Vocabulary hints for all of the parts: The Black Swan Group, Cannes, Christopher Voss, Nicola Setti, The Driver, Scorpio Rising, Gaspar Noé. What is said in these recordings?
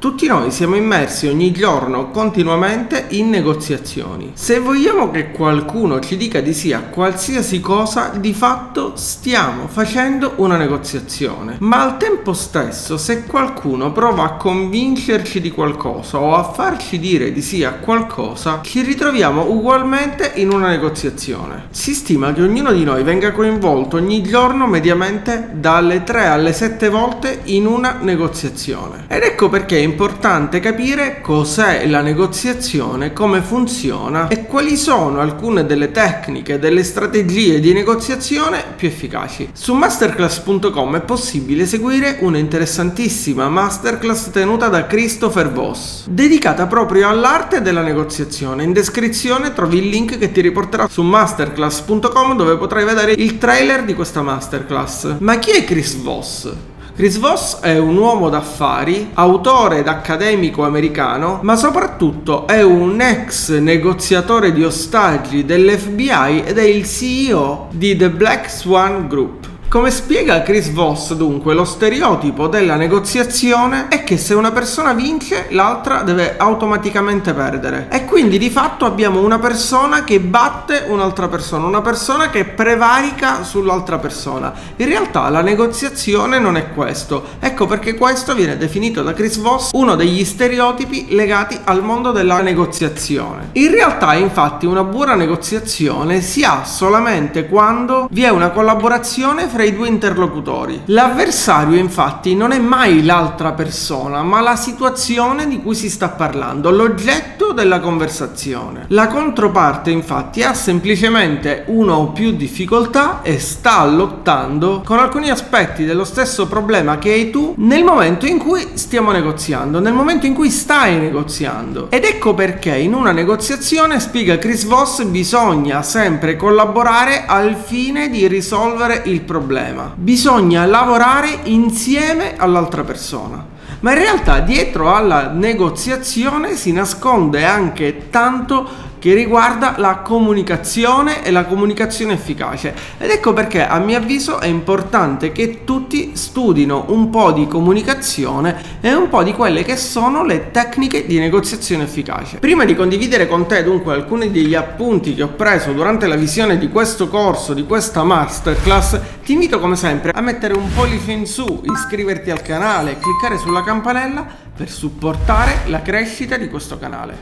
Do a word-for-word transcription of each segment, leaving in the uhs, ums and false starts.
Tutti noi siamo immersi ogni giorno continuamente in negoziazioni. Se vogliamo che qualcuno ci dica di sì a qualsiasi cosa, di fatto stiamo facendo una negoziazione. Ma al tempo stesso, se qualcuno prova a convincerci di qualcosa o a farci dire di sì a qualcosa, ci ritroviamo ugualmente in una negoziazione. Si stima che ognuno di noi venga coinvolto ogni giorno mediamente dalle tre alle sette volte in una negoziazione. Ed ecco perché è importante capire cos'è la negoziazione, come funziona e quali sono alcune delle tecniche, delle strategie di negoziazione più efficaci. Su masterclass punto com è possibile seguire una interessantissima masterclass tenuta da Christopher Voss, dedicata proprio all'arte della negoziazione. In descrizione trovi il link che ti riporterà su masterclass punto com, dove potrai vedere il trailer di questa masterclass. Ma chi è Chris Voss? Chris Voss è un uomo d'affari, autore ed accademico americano, ma soprattutto è un ex negoziatore di ostaggi dell'F B I ed è il C E O di The Black Swan Group. Come spiega Chris Voss, dunque, lo stereotipo della negoziazione è che se una persona vince, l'altra deve automaticamente perdere. E quindi di fatto abbiamo una persona che batte un'altra persona, una persona che prevarica sull'altra persona. In realtà la negoziazione non è questo. Ecco perché questo viene definito da Chris Voss uno degli stereotipi legati al mondo della negoziazione. In realtà, infatti, una buona negoziazione si ha solamente quando vi è una collaborazione fra i due interlocutori. L'avversario, infatti, non è mai l'altra persona, ma la situazione di cui si sta parlando, l'oggetto della conversazione. La controparte, infatti, ha semplicemente una o più difficoltà e sta lottando con alcuni aspetti dello stesso problema che hai tu nel momento in cui stiamo negoziando, nel momento in cui stai negoziando. Ed ecco perché in una negoziazione, spiega Chris Voss, bisogna sempre collaborare al fine di risolvere il problema. Bisogna lavorare insieme all'altra persona. Ma in realtà dietro alla negoziazione si nasconde anche tanto che riguarda la comunicazione e la comunicazione efficace. Ed ecco perché, a mio avviso, è importante che tutti studino un po' di comunicazione e un po' di quelle che sono le tecniche di negoziazione efficace. Prima di condividere con te, dunque, alcuni degli appunti che ho preso durante la visione di questo corso, di questa masterclass, ti invito come sempre a mettere un pollice in su, iscriverti al canale e cliccare sulla campanella per supportare la crescita di questo canale.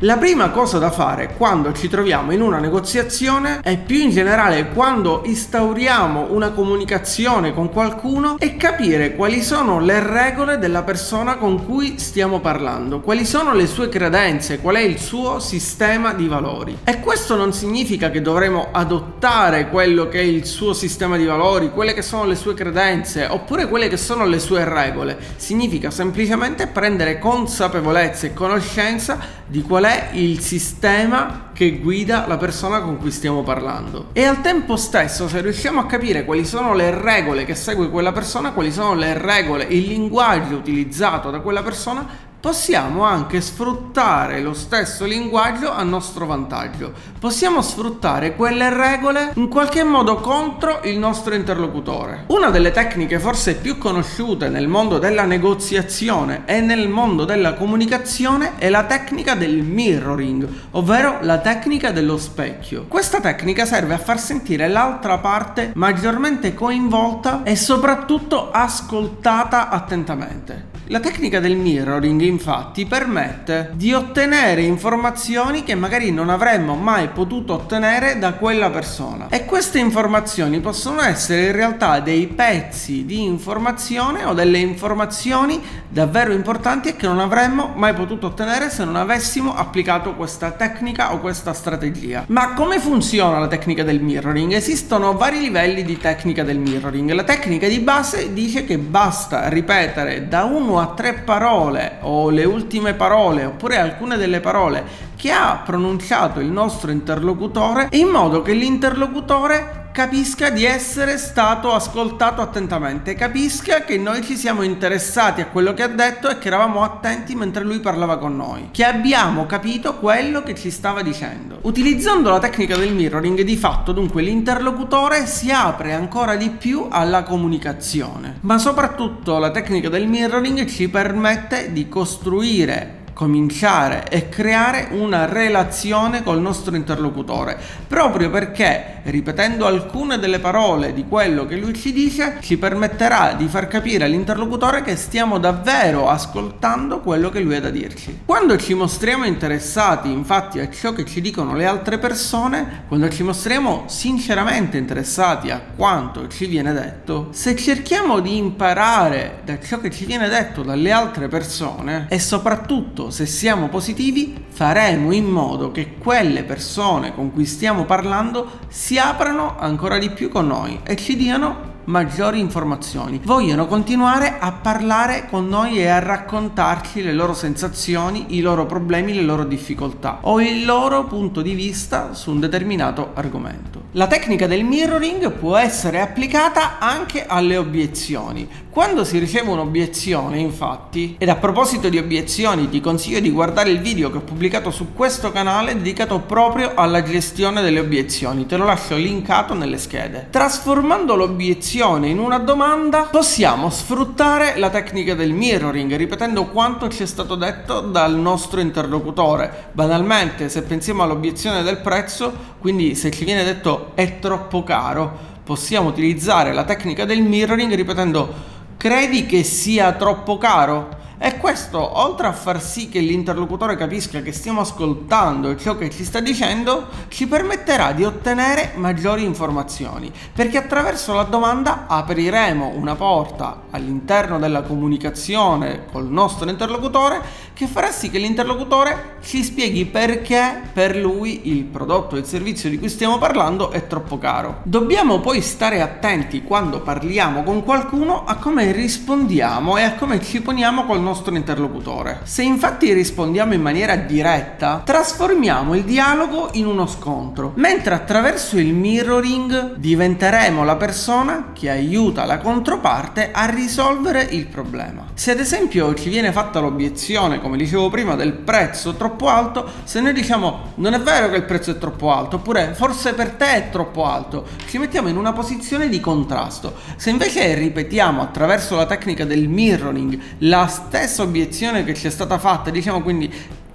La prima cosa da fare quando ci troviamo in una negoziazione, e più in generale quando instauriamo una comunicazione con qualcuno, è capire quali sono le regole della persona con cui stiamo parlando, quali sono le sue credenze, qual è il suo sistema di valori. E questo non significa che dovremo adottare quello che è il suo sistema di valori, quelle che sono le sue credenze, oppure quelle che sono le sue regole. Significa semplicemente prendere consapevolezza e conoscenza di qual è il sistema che guida la persona con cui stiamo parlando. E al tempo stesso, se riusciamo a capire quali sono le regole che segue quella persona, quali sono le regole, il linguaggio utilizzato da quella persona, possiamo anche sfruttare lo stesso linguaggio a nostro vantaggio. Possiamo sfruttare quelle regole in qualche modo contro il nostro interlocutore. Una delle tecniche forse più conosciute nel mondo della negoziazione e nel mondo della comunicazione è la tecnica del mirroring, ovvero la tecnica dello specchio. Questa tecnica serve a far sentire l'altra parte maggiormente coinvolta e soprattutto ascoltata attentamente. La tecnica del mirroring, infatti, permette di ottenere informazioni che magari non avremmo mai potuto ottenere da quella persona, e queste informazioni possono essere in realtà dei pezzi di informazione o delle informazioni davvero importanti e che non avremmo mai potuto ottenere se non avessimo applicato questa tecnica o questa strategia. Ma come funziona la tecnica del mirroring? Esistono vari livelli di tecnica del mirroring. La tecnica di base dice che basta ripetere da uno a tre parole, o le ultime parole, oppure alcune delle parole che ha pronunciato il nostro interlocutore, in modo che l'interlocutore capisca di essere stato ascoltato attentamente, capisca che noi ci siamo interessati a quello che ha detto e che eravamo attenti mentre lui parlava con noi, che abbiamo capito quello che ci stava dicendo. Utilizzando la tecnica del mirroring, di fatto dunque l'interlocutore si apre ancora di più alla comunicazione, ma soprattutto la tecnica del mirroring ci permette di costruire, cominciare e creare una relazione col nostro interlocutore, proprio perché ripetendo alcune delle parole di quello che lui ci dice ci permetterà di far capire all'interlocutore che stiamo davvero ascoltando quello che lui ha da dirci. Quando ci mostriamo interessati infatti a ciò che ci dicono le altre persone, quando ci mostriamo sinceramente interessati a quanto ci viene detto, se cerchiamo di imparare da ciò che ci viene detto dalle altre persone e soprattutto se siamo positivi, faremo in modo che quelle persone con cui stiamo parlando si aprano ancora di più con noi e ci diano maggiori informazioni, vogliono continuare a parlare con noi e a raccontarci le loro sensazioni, i loro problemi, le loro difficoltà o il loro punto di vista su un determinato argomento. La tecnica del mirroring può essere applicata anche alle obiezioni. Quando si riceve un'obiezione, infatti, ed a proposito di obiezioni ti consiglio di guardare il video che ho pubblicato su questo canale dedicato proprio alla gestione delle obiezioni, te lo lascio linkato nelle schede. Trasformando l'obiezione in una domanda possiamo sfruttare la tecnica del mirroring ripetendo quanto ci è stato detto dal nostro interlocutore. Banalmente, se pensiamo all'obiezione del prezzo, quindi se ci viene detto è troppo caro, possiamo utilizzare la tecnica del mirroring ripetendo credi che sia troppo caro? E questo, oltre a far sì che l'interlocutore capisca che stiamo ascoltando ciò che ci sta dicendo, ci permetterà di ottenere maggiori informazioni, perché attraverso la domanda apriremo una porta all'interno della comunicazione col nostro interlocutore che farà sì che l'interlocutore ci spieghi perché per lui il prodotto e il servizio di cui stiamo parlando è troppo caro. Dobbiamo poi stare attenti quando parliamo con qualcuno a come rispondiamo e a come ci poniamo col nostro interlocutore. Se infatti rispondiamo in maniera diretta, trasformiamo il dialogo in uno scontro, mentre attraverso il mirroring diventeremo la persona che aiuta la controparte a risolvere il problema. Se ad esempio ci viene fatta l'obiezione, come dicevo prima, del prezzo troppo alto, se noi diciamo non è vero che il prezzo è troppo alto, oppure forse per te è troppo alto, ci mettiamo in una posizione di contrasto. Se invece ripetiamo attraverso la tecnica del mirroring la stessa obiezione che ci è stata fatta, diciamo quindi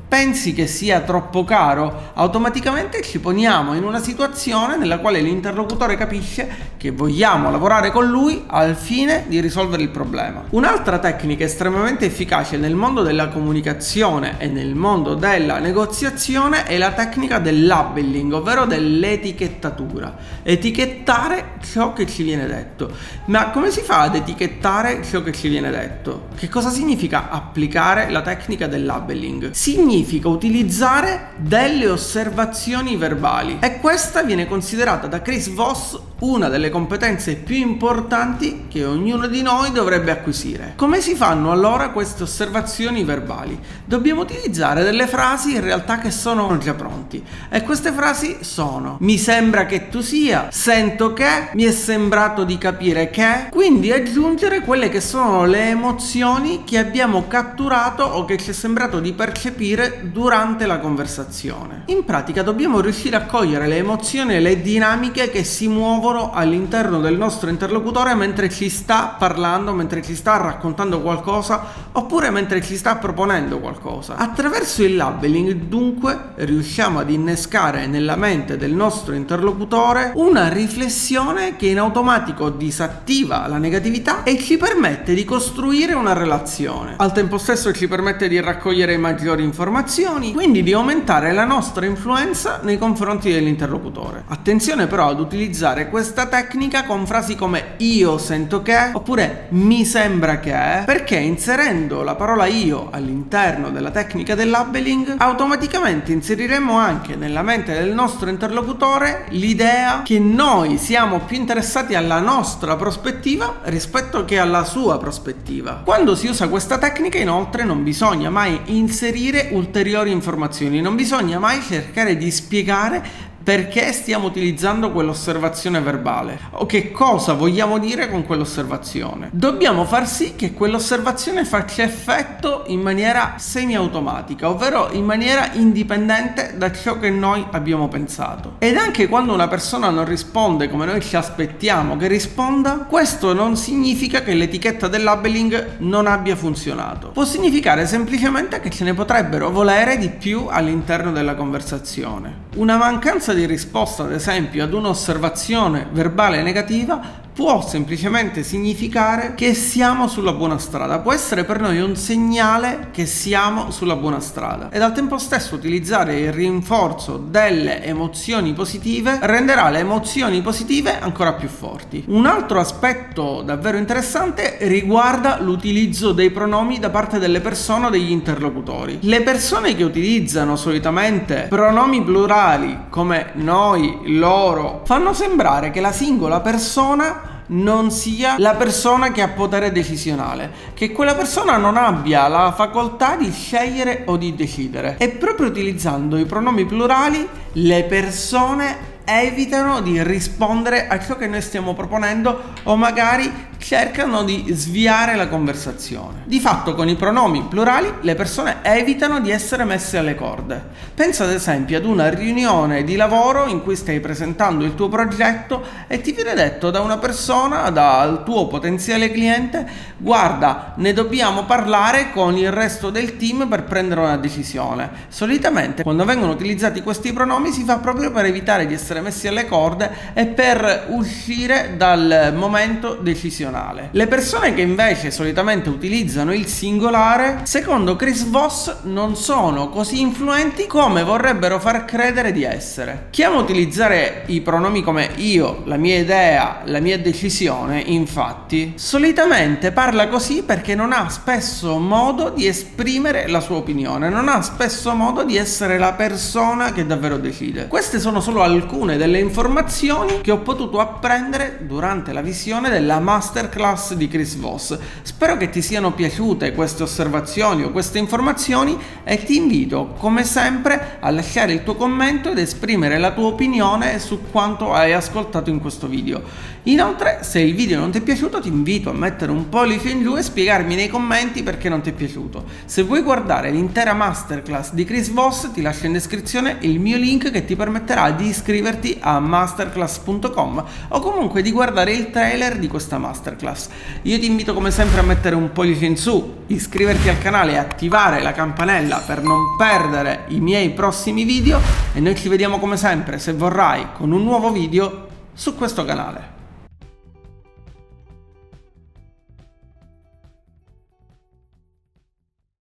pensi che sia troppo caro, automaticamente ci poniamo in una situazione nella quale l'interlocutore capisce che vogliamo lavorare con lui al fine di risolvere il problema. Un'altra tecnica estremamente efficace nel mondo della comunicazione e nel mondo della negoziazione è la tecnica del labeling, ovvero dell'etichettatura. Etichettare ciò che ci viene detto. Ma come si fa ad etichettare ciò che ci viene detto? Che cosa significa applicare la tecnica del labeling? Significa Significa utilizzare delle osservazioni verbali, e questa viene considerata da Chris Voss una delle competenze più importanti che ognuno di noi dovrebbe acquisire. Come si fanno allora queste osservazioni verbali? Dobbiamo utilizzare delle frasi in realtà che sono già pronti, e queste frasi sono: mi sembra che tu sia, sento che, mi è sembrato di capire che. Quindi aggiungere quelle che sono le emozioni che abbiamo catturato o che ci è sembrato di percepire durante la conversazione. In pratica dobbiamo riuscire a cogliere le emozioni e le dinamiche che si muovono all'interno del nostro interlocutore mentre ci sta parlando, mentre ci sta raccontando qualcosa oppure mentre ci sta proponendo qualcosa. Attraverso il labeling dunque riusciamo ad innescare nella mente del nostro interlocutore una riflessione che in automatico disattiva la negatività e ci permette di costruire una relazione. Al tempo stesso ci permette di raccogliere maggiori informazioni informazioni, quindi di aumentare la nostra influenza nei confronti dell'interlocutore. Attenzione però ad utilizzare questa tecnica con frasi come io sento che, oppure mi sembra che, perché inserendo la parola io all'interno della tecnica del labeling automaticamente inseriremo anche nella mente del nostro interlocutore l'idea che noi siamo più interessati alla nostra prospettiva rispetto che alla sua prospettiva. Quando si usa questa tecnica inoltre non bisogna mai inserire ulteriori informazioni, non bisogna mai cercare di spiegare perché stiamo utilizzando quell'osservazione verbale o che cosa vogliamo dire con quell'osservazione. Dobbiamo far sì che quell'osservazione faccia effetto in maniera semiautomatica, ovvero in maniera indipendente da ciò che noi abbiamo pensato. Ed anche quando una persona non risponde come noi ci aspettiamo che risponda, questo non significa che l'etichetta del labeling non abbia funzionato. Può significare semplicemente che ce ne potrebbero volere di più all'interno della conversazione. Una mancanza di risposta, ad esempio, ad un'osservazione verbale negativa può semplicemente significare che siamo sulla buona strada, può essere per noi un segnale che siamo sulla buona strada, ed al tempo stesso utilizzare il rinforzo delle emozioni positive renderà le emozioni positive ancora più forti. Un altro aspetto davvero interessante riguarda l'utilizzo dei pronomi da parte delle persone o degli interlocutori. Le persone che utilizzano solitamente pronomi plurali come noi, loro, fanno sembrare che la singola persona non sia la persona che ha potere decisionale, che quella persona non abbia la facoltà di scegliere o di decidere. E proprio utilizzando i pronomi plurali le persone evitano di rispondere a ciò che noi stiamo proponendo o magari cercano di sviare la conversazione. Di fatto con i pronomi plurali le persone evitano di essere messe alle corde. Pensa ad esempio ad una riunione di lavoro in cui stai presentando il tuo progetto e ti viene detto da una persona, dal tuo potenziale cliente: guarda, ne dobbiamo parlare con il resto del team per prendere una decisione. Solitamente quando vengono utilizzati questi pronomi si fa proprio per evitare di essere messi alle corde e per uscire dal momento decisionale. Le persone che invece solitamente utilizzano il singolare, secondo Chris Voss, non sono così influenti come vorrebbero far credere di essere. Chi ama utilizzare i pronomi come io, la mia idea, la mia decisione, infatti, solitamente parla così perché non ha spesso modo di esprimere la sua opinione, non ha spesso modo di essere la persona che davvero decide. Queste sono solo alcune delle informazioni che ho potuto apprendere durante la visione della masterclass di Chris Voss. Spero che ti siano piaciute queste osservazioni o queste informazioni e ti invito come sempre a lasciare il tuo commento ed esprimere la tua opinione su quanto hai ascoltato in questo video. Inoltre, se il video non ti è piaciuto, ti invito a mettere un pollice in giù e spiegarmi nei commenti perché non ti è piaciuto. Se vuoi guardare l'intera masterclass di Chris Voss, ti lascio in descrizione il mio link che ti permetterà di iscriverti a masterclass punto com o comunque di guardare il trailer di questa masterclass. Io ti invito come sempre a mettere un pollice in su, iscriverti al canale e attivare la campanella per non perdere i miei prossimi video, e noi ci vediamo come sempre, se vorrai, con un nuovo video su questo canale.